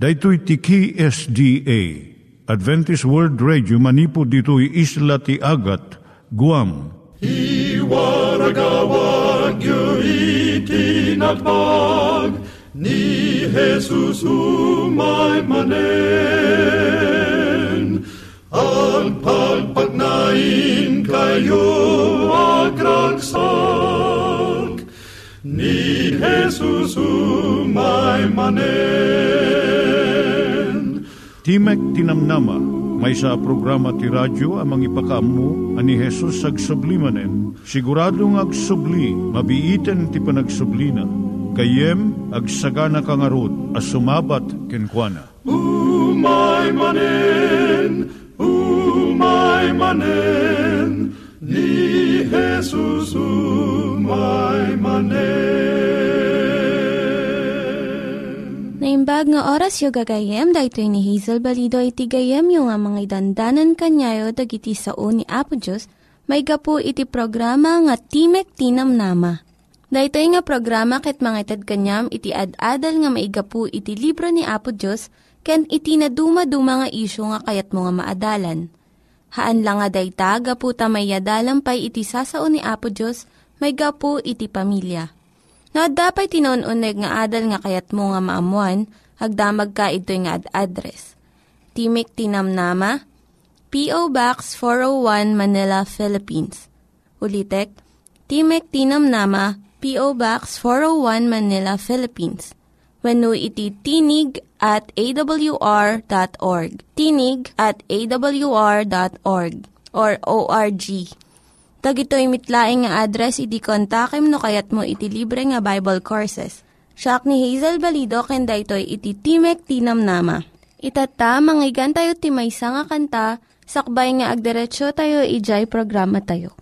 Daitui tiki SDA, Adventist World Radio, manipod ditoy isla ti Agat, Guam. I waragawag yu itinatpag, ni Jesus umay manen. Ang pagpagnain kayo agragsak, ni Jesus umay manen. Timek Ti Namnama, maysa programa ti radyo amang ipakaammo ani Jesus agsublimanen. Siguradong agsubli, mabiiten ti panagsublina. Kayem agsagana kangarod a sumabat kenkuana. Umay manen, ni Jesus umay manen. Naimbag nga oras yu gagayem, dahito ni Hazel Balido iti gayem yu nga mga dandanan kanyayo dag iti sao ni Apo Diyos, may gapu iti programa nga Timek Ti Namnama. Dahito nga programa ket mangitad kanyam iti ad-adal nga maigapu iti libro ni Apo Diyos, ken iti na dumaduma nga isyo nga kayat mo nga maadalan. Haan lang nga dayta, gapu tamay adalampay iti sao ni Apo Diyos, may gapu iti pamilya. No, dapay tinon-uneg nga adal nga kayat mo nga maamuan, hagdamag ka ito'y nga address. Timek Ti Namnama, P.O. Box 401 Manila, Philippines. Ulitek, Timek Ti Namnama, P.O. Box 401 Manila, Philippines. Wenno iti tinig@awr.org. Tinig@awr.org or ORG. Tag ito'y mitlaing nga address, iti kontakem no kayat mo iti libre nga Bible Courses. Siya ni Hazel Balido, kenda ito'y iti Timek Ti Namnama. Itata, manggigan tayo timaysa nga kanta, sakbay nga agderetsyo tayo, ijay programa tayo.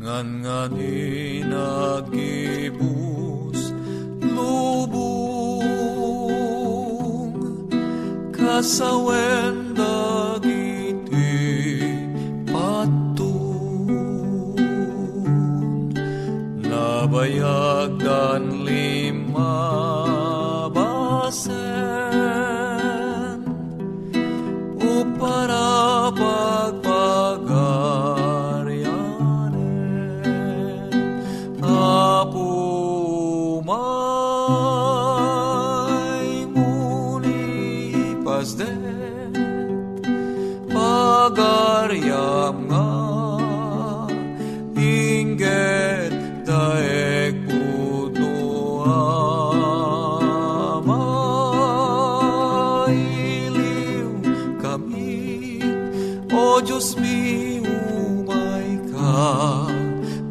Ngan-nganin agibus, kasawen dagiti patun nabayag dan limabasen upara pagpagaryanen Pagaryam nga inget daek puno amay iliw kami o Diyos mi umay ka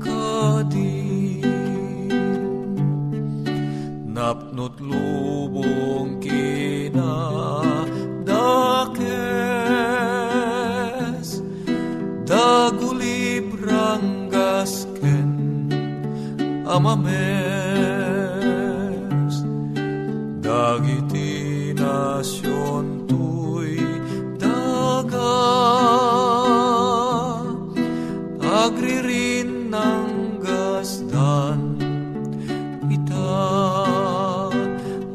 kadin napnot lubong kina Gasken amames dagiti nasyon tuy daga agririn ng gasdan ita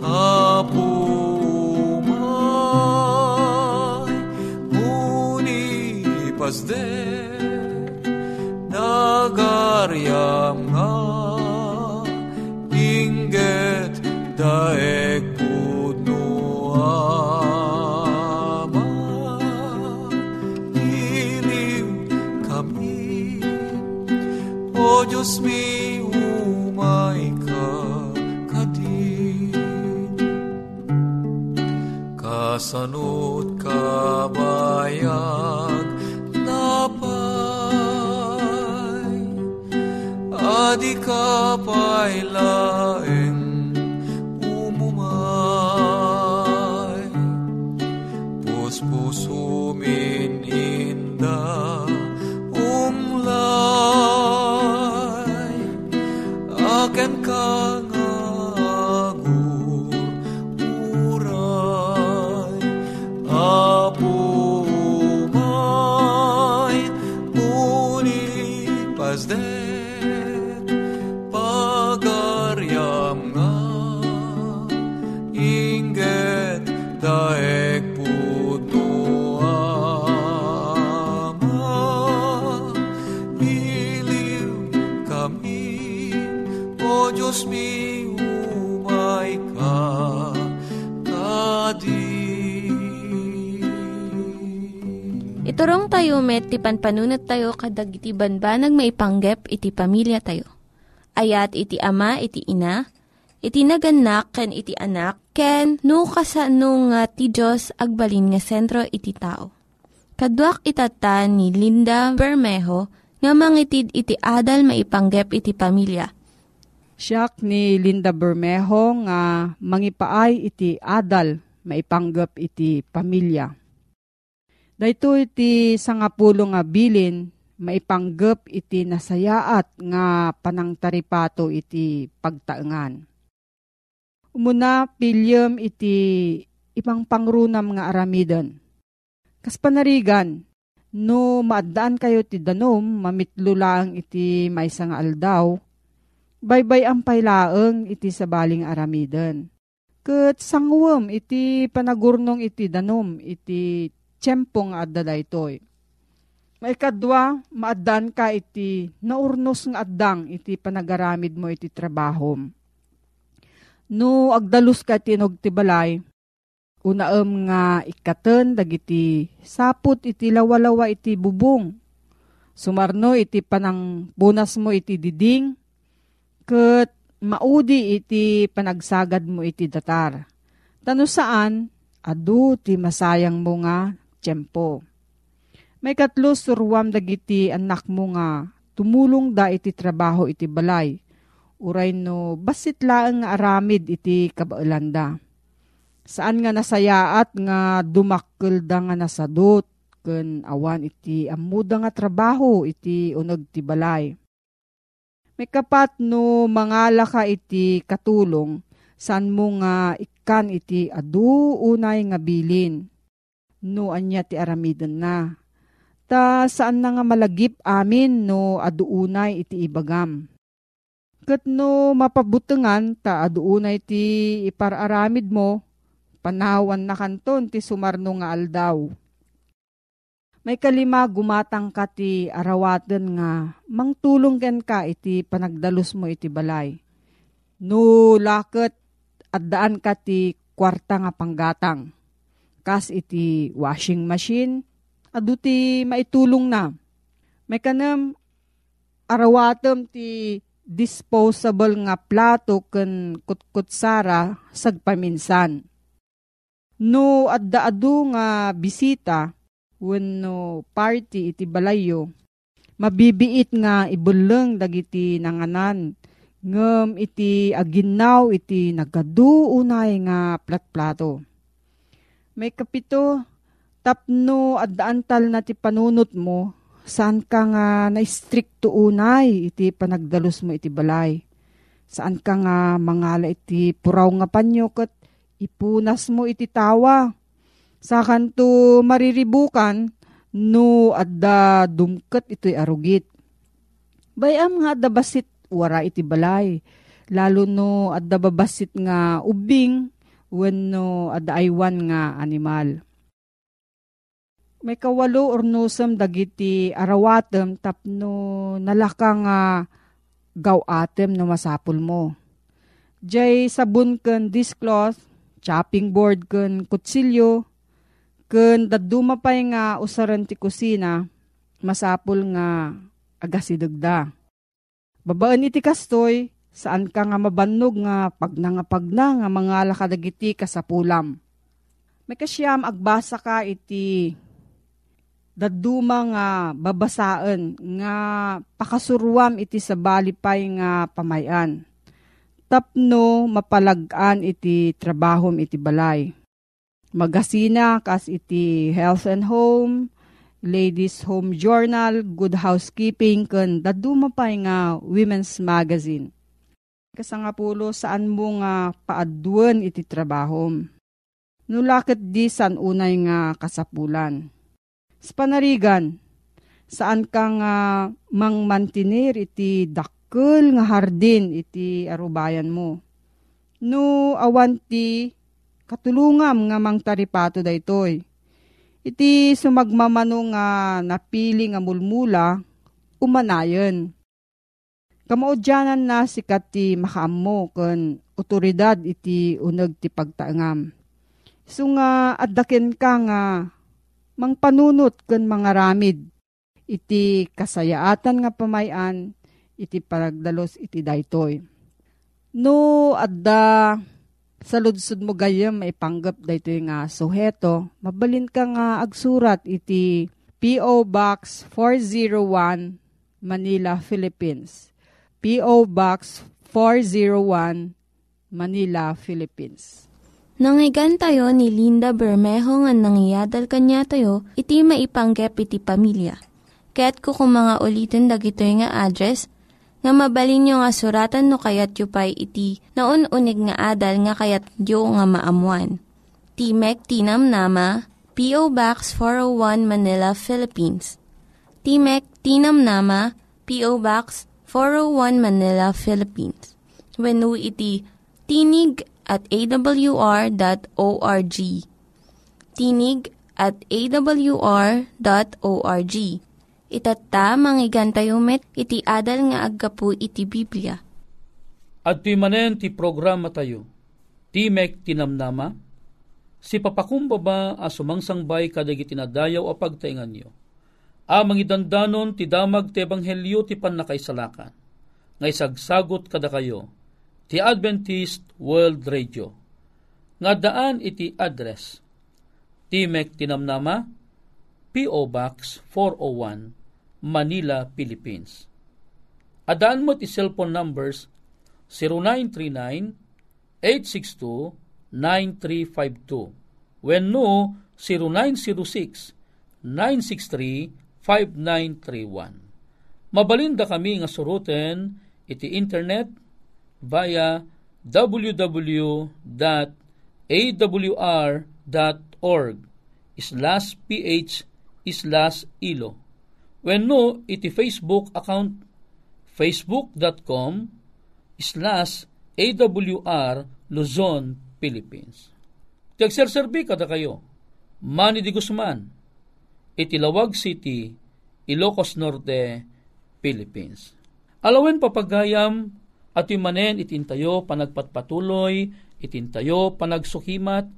apumay unipas de Garyam nga inget daek puno ama iliw kami o Diyos mi umay ka kadin kasanot kabayag di ka pailaeng umumay puspusumin inda umlay aken ka nga agur-uray apumay muni Kasdet pagaryamna inget daek putno ama biliw kami o Diyos mi umay ka Iturong tayo met, ti panpanunat tayo, kadag iti banbanag maipanggep, iti pamilya tayo. Ayat iti ama, iti ina, iti naganak, ken iti anak, ken no kasano nga ti Diyos agbalin nga sentro iti tao. Kaduak itatan ni Linda Bermejo, nga mangitid iti adal maipanggep iti pamilya. Siak ni Linda Bermejo nga mangipaay iti adal maipanggep iti pamilya. Dahito iti sangapulo nga bilin, maipanggep iti nasayaat nga panangtaripato iti pagtaengan. Umuna, pilyem iti ipang pangrunam nga aramiden. Kaspanarigan, no maaddaan kayo ti danom, mamitlo lang iti maysa nga aldaw, baybay ang pailaeng iti sabaling aramiden. Ket sanguwem iti panagurnong iti danom, iti tiyempong adda daytoy. Maikadwa, maaddan ka iti naurnos nga addang iti panagaramid mo iti trabahom. No agdalus ka tinog tibalay, unaem nga ikaten dagiti saput iti lawalawa iti bubong. Sumarno iti panang bunas mo iti diding, ket maudi iti panagsagad mo iti datar. Tano saan, adu ti masayang mo nga tiyempo. May katlo surwam dagiti anak mo nga tumulong da iti trabaho iti balay. Uray no basit laeng nga aramid iti kabaelanda. Saan nga nasayaat nga dumakkel da nga nasadot ken awan iti ammuda nga trabaho iti uneg ti balay. May kapat no mangala ka iti katulong saan mo nga ikkan iti adu unay nga bilin. No anya ti aramiden na. Ta saan na nga malagip amin no aduunay iti ibagam. Ket no mapabutengan ta aduunay ti ipararamid mo, panawan na kanton ti sumarno nga aldaw. May kalima gumatang ka ti arawaten nga mangtulong ken ka iti panagdalus mo iti balay. No laket addaan ka ti kwarta nga panggatang. Kas iti washing machine, adu ti maitulong na. May kanam, arawatem ti disposable nga plato ken kutkutsara sagpaminsan. No adda-adu nga bisita, wenno party iti balayo, mabibiit nga ibuleng dagiti nanganan, ngem iti aginaw iti nagadu unay nga platplato. May kapito, tapno addaantal na ti panunot mo, saan ka nga na-strikto unay iti panagdalus mo iti balay. Saan ka nga mangala iti puraw nga panyo ket ipunas mo iti tawa. Sakan to mariribukan no adda dumket ito'y arugit. Bayam nga adda basit wara iti balay, lalo no adda babasit nga ubing, wenno adaywan nga animal. May kawalo ornosem dagiti arawatem tapno nalaka nga gawatem no masapul mo. Jay sabon ken dishcloth, chopping board ken kutsilyo, ken daduma pay nga usaran ti kusina, masapul nga agasidagda. Babaan iti kastoy, saan ka nga mabannog nga pagnangapagna nga mangala ka dagiti kasapulam. May kasyam agbasa ka iti daduma nga babasaan nga pakasuruam iti sabalipay nga pamayan. Tapno mapalagaan iti trabahom iti balay. Magasina kas iti health and home, ladies home journal, good housekeeping, ken daduma pay nga women's magazine. Kasangapulo, saan mo nga paadwen iti trabahom. Nulakit di san unay nga kasapulan. Sa panarigan, saan kang mangmantinir iti dakkel nga hardin iti arubayan mo. No awan ti katulungam nga mangtaripato daytoy. Iti sumagmamano nga napili nga mulmula umanayon. Kamaudyanan na sikat ti makaammo ken otoridad iti uneg ti pagtaengam. So nga addaken ka nga mangpanunot ken mangaramid iti kasayaatan nga pamayan iti paragdalos iti daytoy. No adda saludsod mo gayem maipanggap daytoy nga suheto, mabalin ka nga agsurat iti PO Box 401 Manila, Philippines. P.O. Box 401, Manila, Philippines. Nangyigan tayo ni Linda Bermejo nga nangyadal kanya tayo, iti maipanggep iti pamilya. Kaya't kukumanga ulitin dagito nga address, nga mabalin nyo nga suratan no kayat yu pa'y iti naun-unig nga adal nga kayat yu nga maamuan. Timek Ti Namnama, P.O. Box 401, Manila, Philippines. Timek Ti Namnama, P.O. Box 401 Manila, Philippines. Wenno iti tinig@awr.org. Tinig@awr.org. Itata, manggigan tayo met, iti adal nga aggapu iti Biblia. At manen ti programa tayo, Timek Ti Namnama, si papakumbaba a sumangsangbay kadagiti nadayaw a pagtaengan nyo. Amang idandanon ti damag ti ebanghelyo ti pannakaisalakan, nga isagsagot kada kayo, ti Adventist World Radio. Nga daan iti address, Timek Ti Namnama, P.O. Box 401, Manila, Philippines. Adaan mo ti cellphone numbers 0939-862-9352, wenno 0906-963-5931. Mabalinda kami nga suruten iti internet via www.awr.org/ph/ilo. Wenno iti Facebook account facebook.com/awr Luzon, Philippines. Tagserserbi kada kayo, Manny De Guzman, Itilawag City, Ilocos Norte, Philippines. Alawen papagayam at manen itintayo panagpatpatuloy, itintayo panagsukimat,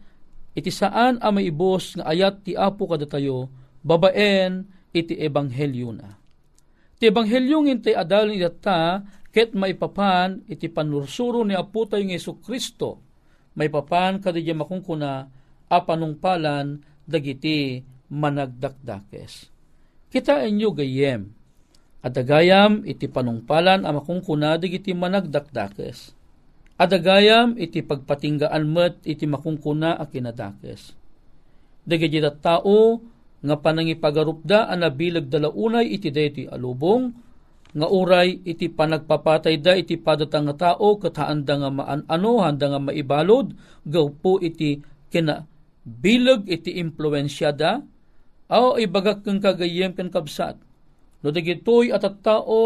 iti saan a maibos nga ayat ti Apo kadatayo, babaen iti ebanghelyo na. Ti ebanghelyo ngintay adal ni data, ket maipapan iti panursuro ni Apo tayo ng Yesu Kristo, maipapan kadidya makungkuna a panungpalan dagiti managdakdakes. Kita enyo gayem, adagayam iti panungpalan a makungkuna dagiti managdakdakes. Adagayam iti pagpatinggaan met iti makungkuna a kinadakes. Dagiti tao nga panangipagarupda a nabilag dalaunay iti dayti alubong, nga uray iti panagpapatay da iti padatang nga tao ket handa nga maanano, handa nga maibalod, gawpo iti kinabilag iti impluwensyada aw ibagak kang kagayem ken kabsat. No dagitoy at tao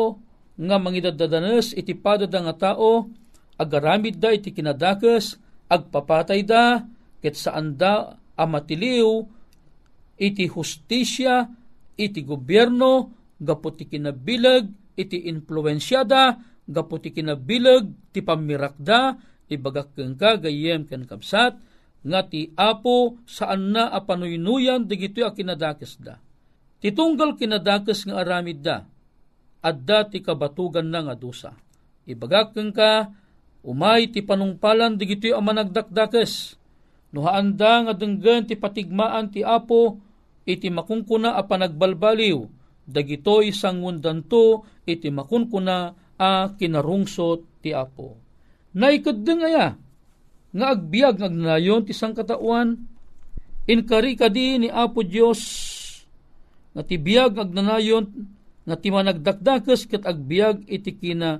nga mangidadadanes iti padada nga tao, agaramid da iti kinadakes, agpapatay da, ket saan da amatiliw iti hustisya, iti gobyerno, gaputi kinabilag iti influensyada, gaputi kinabilag ti pamirakda, ibagak kang kagayem ken kabsat. Nga ti Apo saan na apanuynuyan digito'y a kinadakes da. Titunggal kinadakes nga aramid da, adda ti kabatugan na nga dusa. Ibagakeng ka, umay ti panungpalan digito'y a managdakdakes. Nuhaan da nga denggan ti patigmaan ti Apo, iti makungkuna a panagbalbaliw, dagito'y sangundanto, iti makungkuna a kinarungsot ti Apo. Naikadeng aya, nga agbiag ngagnayon ti sangkatauan, inkari kadi ni Apo Dios nga ti biag agnanayon nga ti managdakdakes ket agbiag iti kina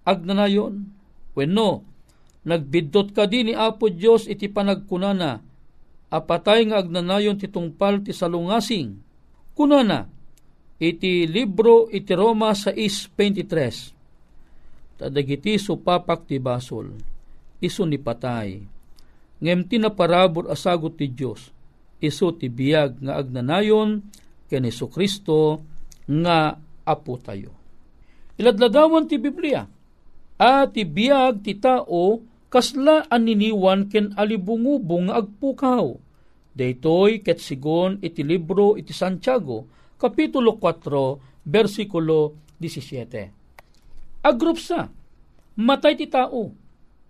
agnanayon. Wenno nagbiddot kadi ni Apo Dios iti panagkunana apatay nga agnanayon ti tungpal ti salungasing kunana iti libro iti Roma 6:23. Tadagiti supapak ti basol, isu ni patay. Ngem ti naparabor asagot ti Dios, isu ti biag nga agnanayon ken Hesu Kristo nga Apo tayo. Iladladawan ti Biblia, a ti biag ti tao kasla aniniwan ken alibungubong nga agpukaw. Daytoy ket sigon iti libro iti Santiago, Kapitulo 4, versikulo 17. Agrupsa, matay ti tao.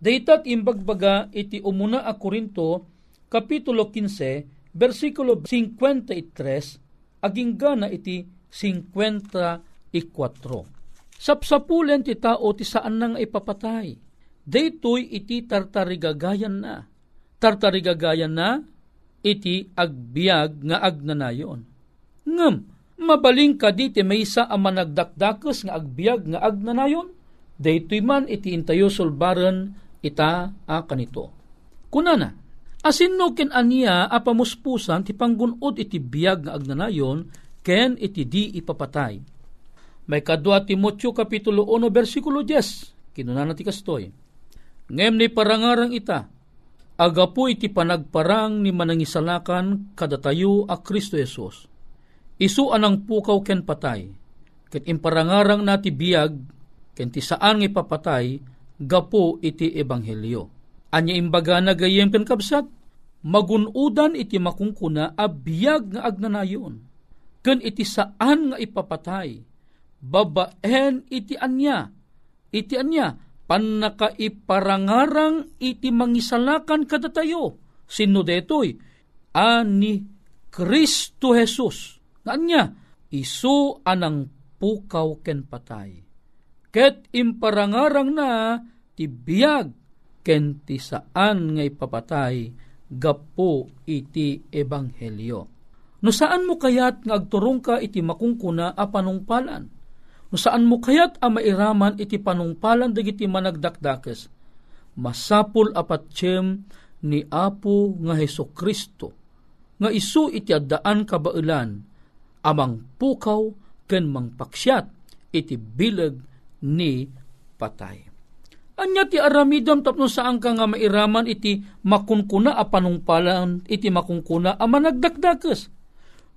Daytat imbagbaga iti umuna a Korinto, Kapitulo 15, versikulo 53, agingana iti 54. Sapsapulen ti tao ti saan nang ipapatay. Daytoy iti tartarigagayan na iti agbiag nga agnanayon. Ngem mabaling kaditi maysa a managdakdakes nga agbiag nga agnanayon. Daytoy man iti intayo solbaren ita a kanito. Kunana asinno ken ania a pamuspusan ti panggunod iti biag nga agnanayon ken iti di ipapatay. May kadwa Timoteo Kapitulo 1, versikulo 10, kinunana ti kastoy. Ngem ni parangarang ita, agapu iti panagparang ni manangisalakan kadatayo a Kristo Yesus. Isu anang pukaw ken patay, ket imparangarang nati biag, ken ti saan nga ipapatay, gapo iti ebanghelyo. Anya imbaga na gayem ken kabsat, magunudan iti makungkuna a biag nga agnanayon, ken iti saan nga ipapatay, babaen iti anya panakaiparangarang iti mangisalakan kadatayo sinno detoy ani Kristo Jesus nga anya isu anang pukaw ken patay ket imparangarang na ti biag ken ti saan nga ipapatay gapo iti ebanghelyo. No saan mo kayat nga agturong ka iti makungkuna a panungpalan? No saan mo kayat a mairaman iti panungpalan dagiti managdakdakes, masapul apatsem ni Apo nga Hesu Kristo, nga isu iti addaan kabailan, amang pukaw ken mangpaksyat iti bilag ni patay. Anya ti aramidam tapno saan ka nga mairaman iti makunkuna a panungpalan, iti makunkuna a managdakdakes.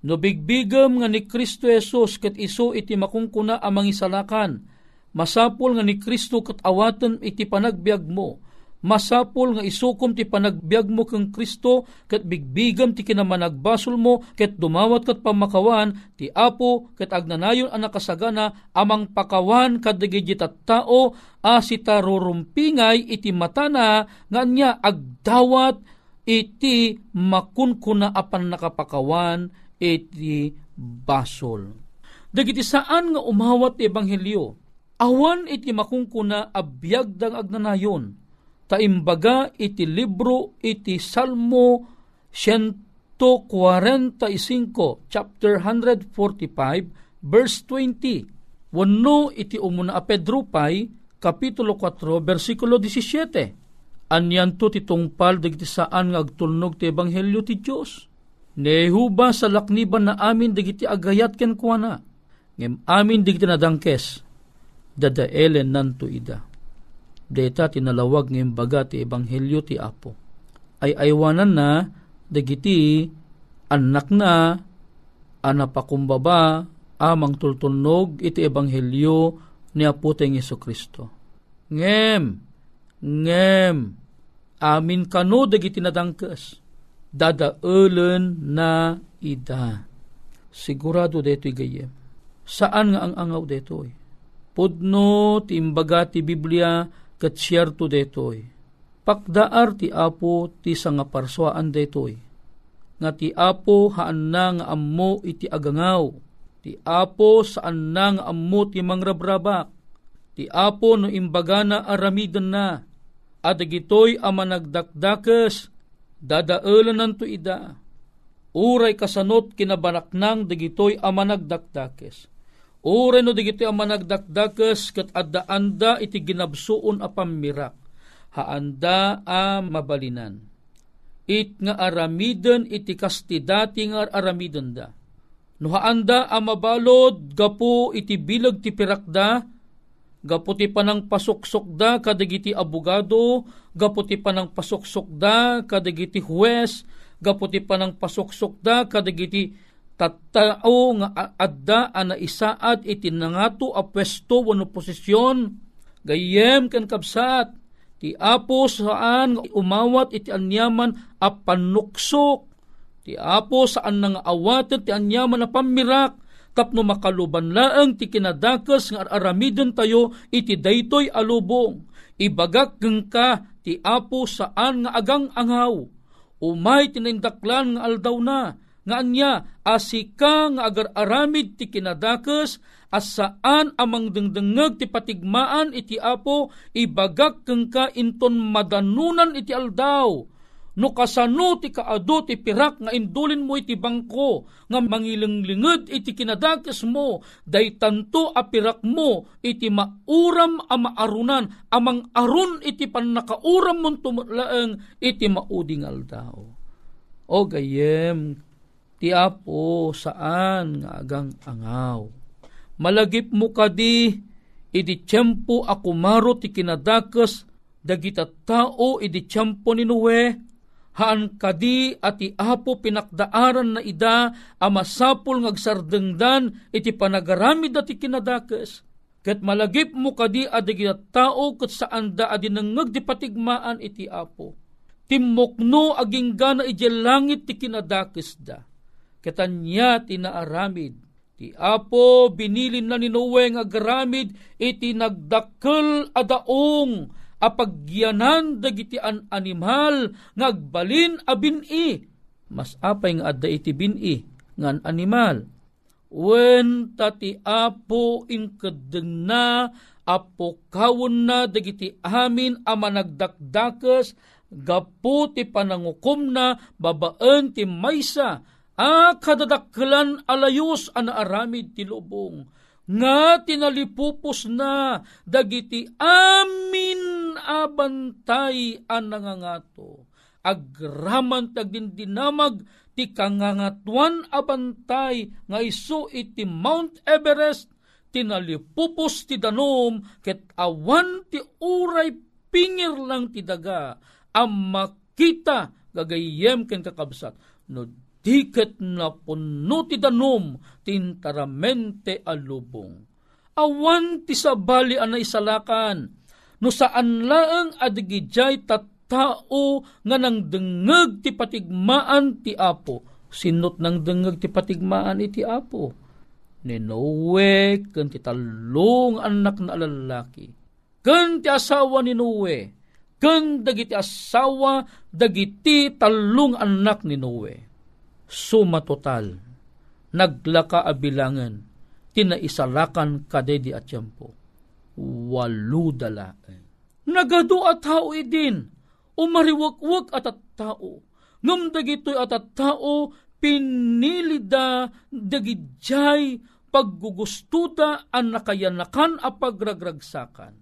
No bigbigam nga ni Kristo Jesus ket isu iti makungkuna a mangisalakan, masapol nga ni Kristo ket awaten iti panagbiag mo, masapol nga isukom ti panagbiag mo ken Kristo ket bigbigam ti kinamanagbasol mo ket dumawat ket pamakawan ti Apo ket agnanayon a nakasagana amang pakawan kadagiti tao a sitarurumpingay iti matana nga nya agdawat iti makunkuna a pannakapakawan iti basol. Dagiti saan nga umawat ti ebanghelyo, awan iti makungkuna a biagdang agnanayon, taimbaga iti libro iti Salmo 145, chapter 145, verse 20. Wenno iti umuna a Pedro pay, Kapitulo 4, versikulo 17. Anyanto ti tungpal dagiti saan nga agtulnog ti ebanghelyo ti Dios. Nehuba sa lakniban na amin digiti agayat ken kuana, ngem amin digiti nadangkes, dadaelen nanto ida. Deta tinalawag ngem baga ti ebanghelyo ti Apo. Ay aywanan na digiti anak na anapakumbaba amang tultunog iti ebanghelyo ni Apo teng Hesu Kristo. Ngem amin kano digiti nadangkes, dadaelen na ida. Sigurado deto'y gayem. Saan nga ang angaw deto'y? Pudno ti imbaga ti Biblia ket syerto deto'y. Pakdaar ti Apo ti sangaparsuaan deto'y. Nga ti Apo haan na nga ammo iti agangaw. Ti Apo saan na nga ammo ti mangrabrabak. Ti Apo no imbaga na aramidan na. At gito'y amanagdakdakes, dadaelen nanto ida. Uray kasanot kinabanaknang digitoy amanagdakdakes. Uray no digitoy amanagdakdakes ket addaanda iti ginabsuon a pammirak. Haanda a mabalinan. It nga aramiden iti kastidati nga aramiden da. No haanda a mabalod gapo iti bilag ti pirakda gapo ti panang pasuksokda kadagiti abogado gapo ti panang pasuksokda kadagiti huwes gapo ti panang pasuksokda kadagiti tattao nga adda ana isaad iti nangato a pwesto wenno posisyon gayem ken kabsat ti apo saan umawat iti anyaman a panuksok. Ti apo saan nga awaten ti anyaman na pamirak tapno makaluban laeng ti kinadakas nga aramiden tayo iti daytoy alubong ibagak gengka ti apo saan nga agang angaw umay tinindaklan nga aldaw na nga anya asika nga agar aramid ti kinadakas as saan amang dengdengeg ti patigmaan iti apo ibagak gengka inton madanunan iti aldaw. No kasano ti kaado ti pirak nga indulin mo iti bangko nga mangilinglinged iti kinadakes mo day tanto a pirak mo iti mauram a maarunan amang arun iti pannakauram mo tumutlaeng iti maudingal dao. O gayem ti apo saan nga agang angaw malagip mo kadi iti tiempo a kumaro ti kinadakes dagiti tao iti tiempo ni Noe. Haan kadi ati apo pinakdaaran na ida amasapul ngagsardengdan iti panagaramid ati kinadakes. Ket malagip mo kadi adigit tao ket saan da adinengeg ti patigmaan iti apo. Timmokno aginggan iti langit ti kinadakes da. Ket anya ti naaramid ti apo binilin na ni Noe nga agaramid iti nagdakkel adaong apagyanan dagiti an animal ngagbalin a bini mas apay nga adda iti bini ngan animal wen tati apo inkedengna apo kawunna dagiti amin a managdakdakes gapo ti panangukomna babaen ti maysa a kadadakkelan alayos an aramid ti lubong nga tinalipupos na dagiti amin abantay ang nangangato. Agraman tagdindinamag ti kangangatuan abantay nga iso iti Mount Everest tinalipupos ti danom ket awan ti uray pingir lang ti daga ang makita gagayem ken kakabsat no diket na puno ti danom tintaramente alubong. Awan ti sabali anay salakan, no saan laeng adigijay tattao nga nang dengeg ti patigmaan ti apo. Sinot nang dengeg ti patigmaan iti apo? Ni Noe ken ti talong anak na alalaki, ken ti asawa ni Noe, ken dagiti asawa dagiti talong anak ni Noe. Suma total, naglaka abilangan, tinaisalakan kadedi at tiyempo. 8 Nagadu at tao idin, umariwak-wak at tao. Ngamdag ito'y at tao, pinilida, dagidjay, paggugustuta, ang nakayanakan a pagragragsakan.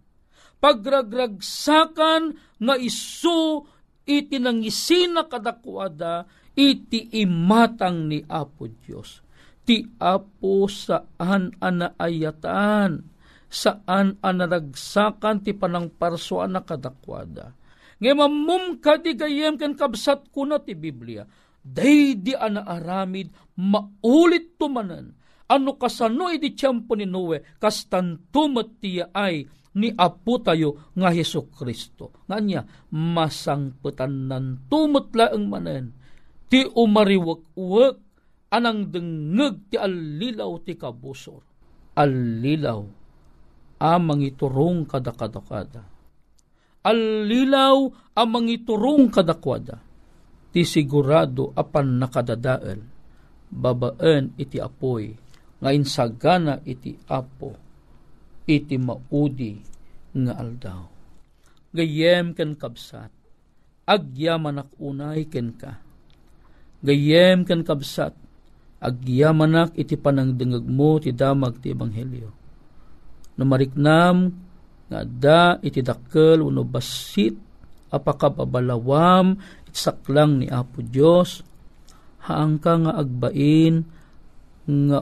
Pagragragsakan nga iso, itinangisina kadakwada, iti imatang ni Apo Diyos. Ti Apo saan anaayatan, saan anaragsakan ti panangparsoan na kadakwada. Ngayon mamumkati gayem ken kabsat kuna ti Biblia, daydi anaaramid maulit tumanan, ano kasano iti tiyempo ni Noe, kas tanto matiyaay ni Apo tayo nga Hesukristo. Nga niya, masangputan nan tumutlaeng manen, ti umariwak-uwak anang dengeg ti alilaw ti kabusor. Alilaw amang iturong kadakadakada. Alilaw amang iturong kadakwada. Ti sigurado apan nakadadael babaen iti apoy nga insagana iti apo iti maudi nga aldaw. Gayem ken kabsat agyaman akunay ken ka. Gayem ken kabsat agyamanak iti panangdengeg mo ti damag ti ebanghelyo no mariknam nga adda iti dakkel wenno basit apakababalawam iti saklang ni Apo Dios haangka nga agbain nga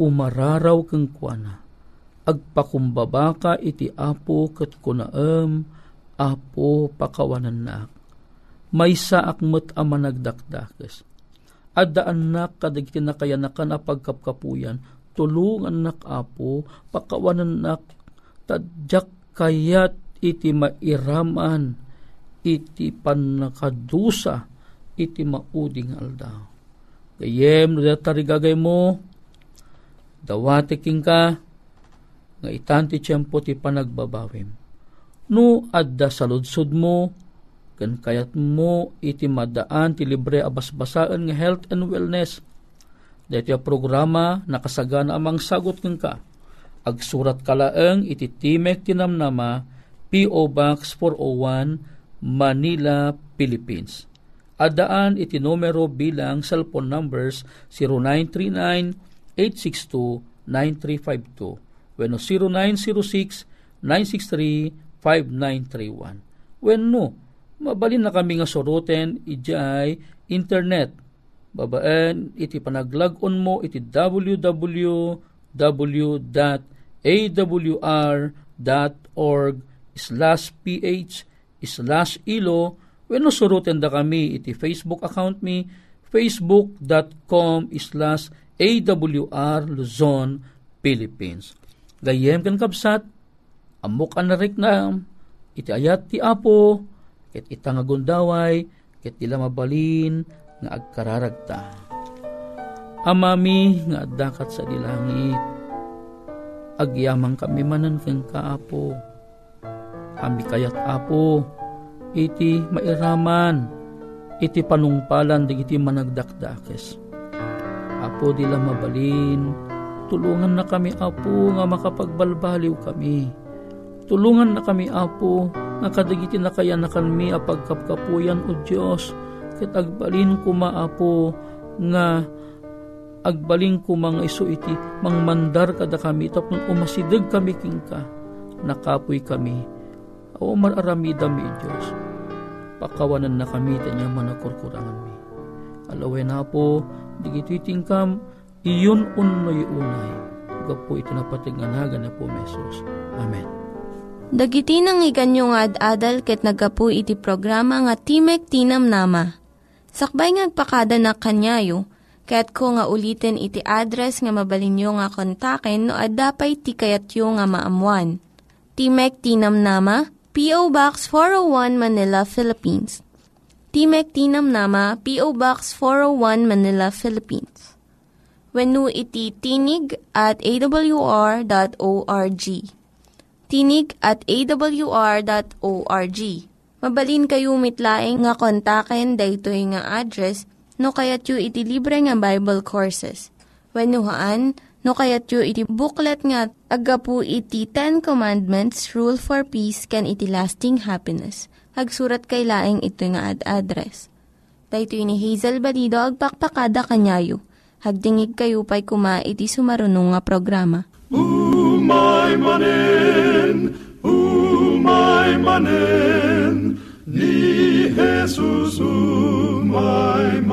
umararaw kang kuana. Agpakumbaba ka iti apo kat kunaem, apo pakawanan na. May saak met ama nagdakdakes. Adaan na kadag tinakayanakan na pagkapkapuyan, tulungan nak apo, pakawanan nak, tadyak kayat iti mairaman, iti panakadusa, iti mauding aldaw. Gayem, natarigagay mo, dawatiking ka, nga itanti tiyempo ti panagbabawim. No, adda saludsud mo, kan kayat mo iti madaan ti libre abasbasaan nga health and wellness. Dito yung programa nakasagana amang sagot kang ka. Agsurat kalaeng iti Timek Ti Namnama, P.O. Box 401, Manila, Philippines. Adaan iti numero bilang cellphone numbers 0939-862-9352. Wenno 0906-963-5931. Wenno, mabalin na kami nga suruten ijay internet. Babaen iti panaglag-on mo iti www.awr.org/ph/ilo. Wenno suruten da kami iti Facebook account mi facebook.com/awr Luzon, Philippines. Gayem kan kabsat, amok anarik na, iti ayat ti apo, ket itangagundaway, ket ila mabalin, nga agkararagta. Amami, nga dakat sa dilangit, agyamang kami manan kang kaapo, ami kayat apo, iti mairaman, iti panungpalan, digiti managdakdakes. Apo dila mabalin, tulungan na kami, Apo, nga makapagbalbaliw kami. Tulungan na kami, Apo, nga kadagitin na kaya na kami apagkapkapuyan, O Diyos, ket agbalin kuma, Apo, nga agbalin kuma nga isu iti, mangmandar kada kami, tapos umasidag kami kingka, nakapoy kami. O mararamida mi, Diyos, pakawanan na kami, tanyaman na kurkurangan mi. Alawen na, Apo, digititing kam, iyon unnoy unay, gapu iti napatinganagan na po, Mesos. Amen. Dagiti nang iganyo nga ad-adal ket nagapu iti programa nga Timek Ti Namnama. Sakbay ngagpakada na kanyayo, ket ko nga ulitin iti address nga mabalinyo nga kontaken no ad-dapay ti kayatyo nga maamuan. Timek Ti Namnama, P.O. Box 401 Manila, Philippines. Timek Ti Namnama, P.O. Box 401 Manila, Philippines. Wenno iti tinig@awr.org. Tinig@awr.org. Mabalin kayo mitlaeng nga kontaken daytoy nga address no kayatyo iti libre nga Bible Courses. Wenno haan no kayatyo iti booklet nga agapu iti 10 Commandments, Rule for Peace can iti lasting happiness. Hagsurat kay laeng itoy nga address. Daytoy ni Hazel Balido agpakpakada kanyayo. Hagdingig kayo pa'y kuma iti sumarunong nga programa. Umay manen, ni Jesus umay manen.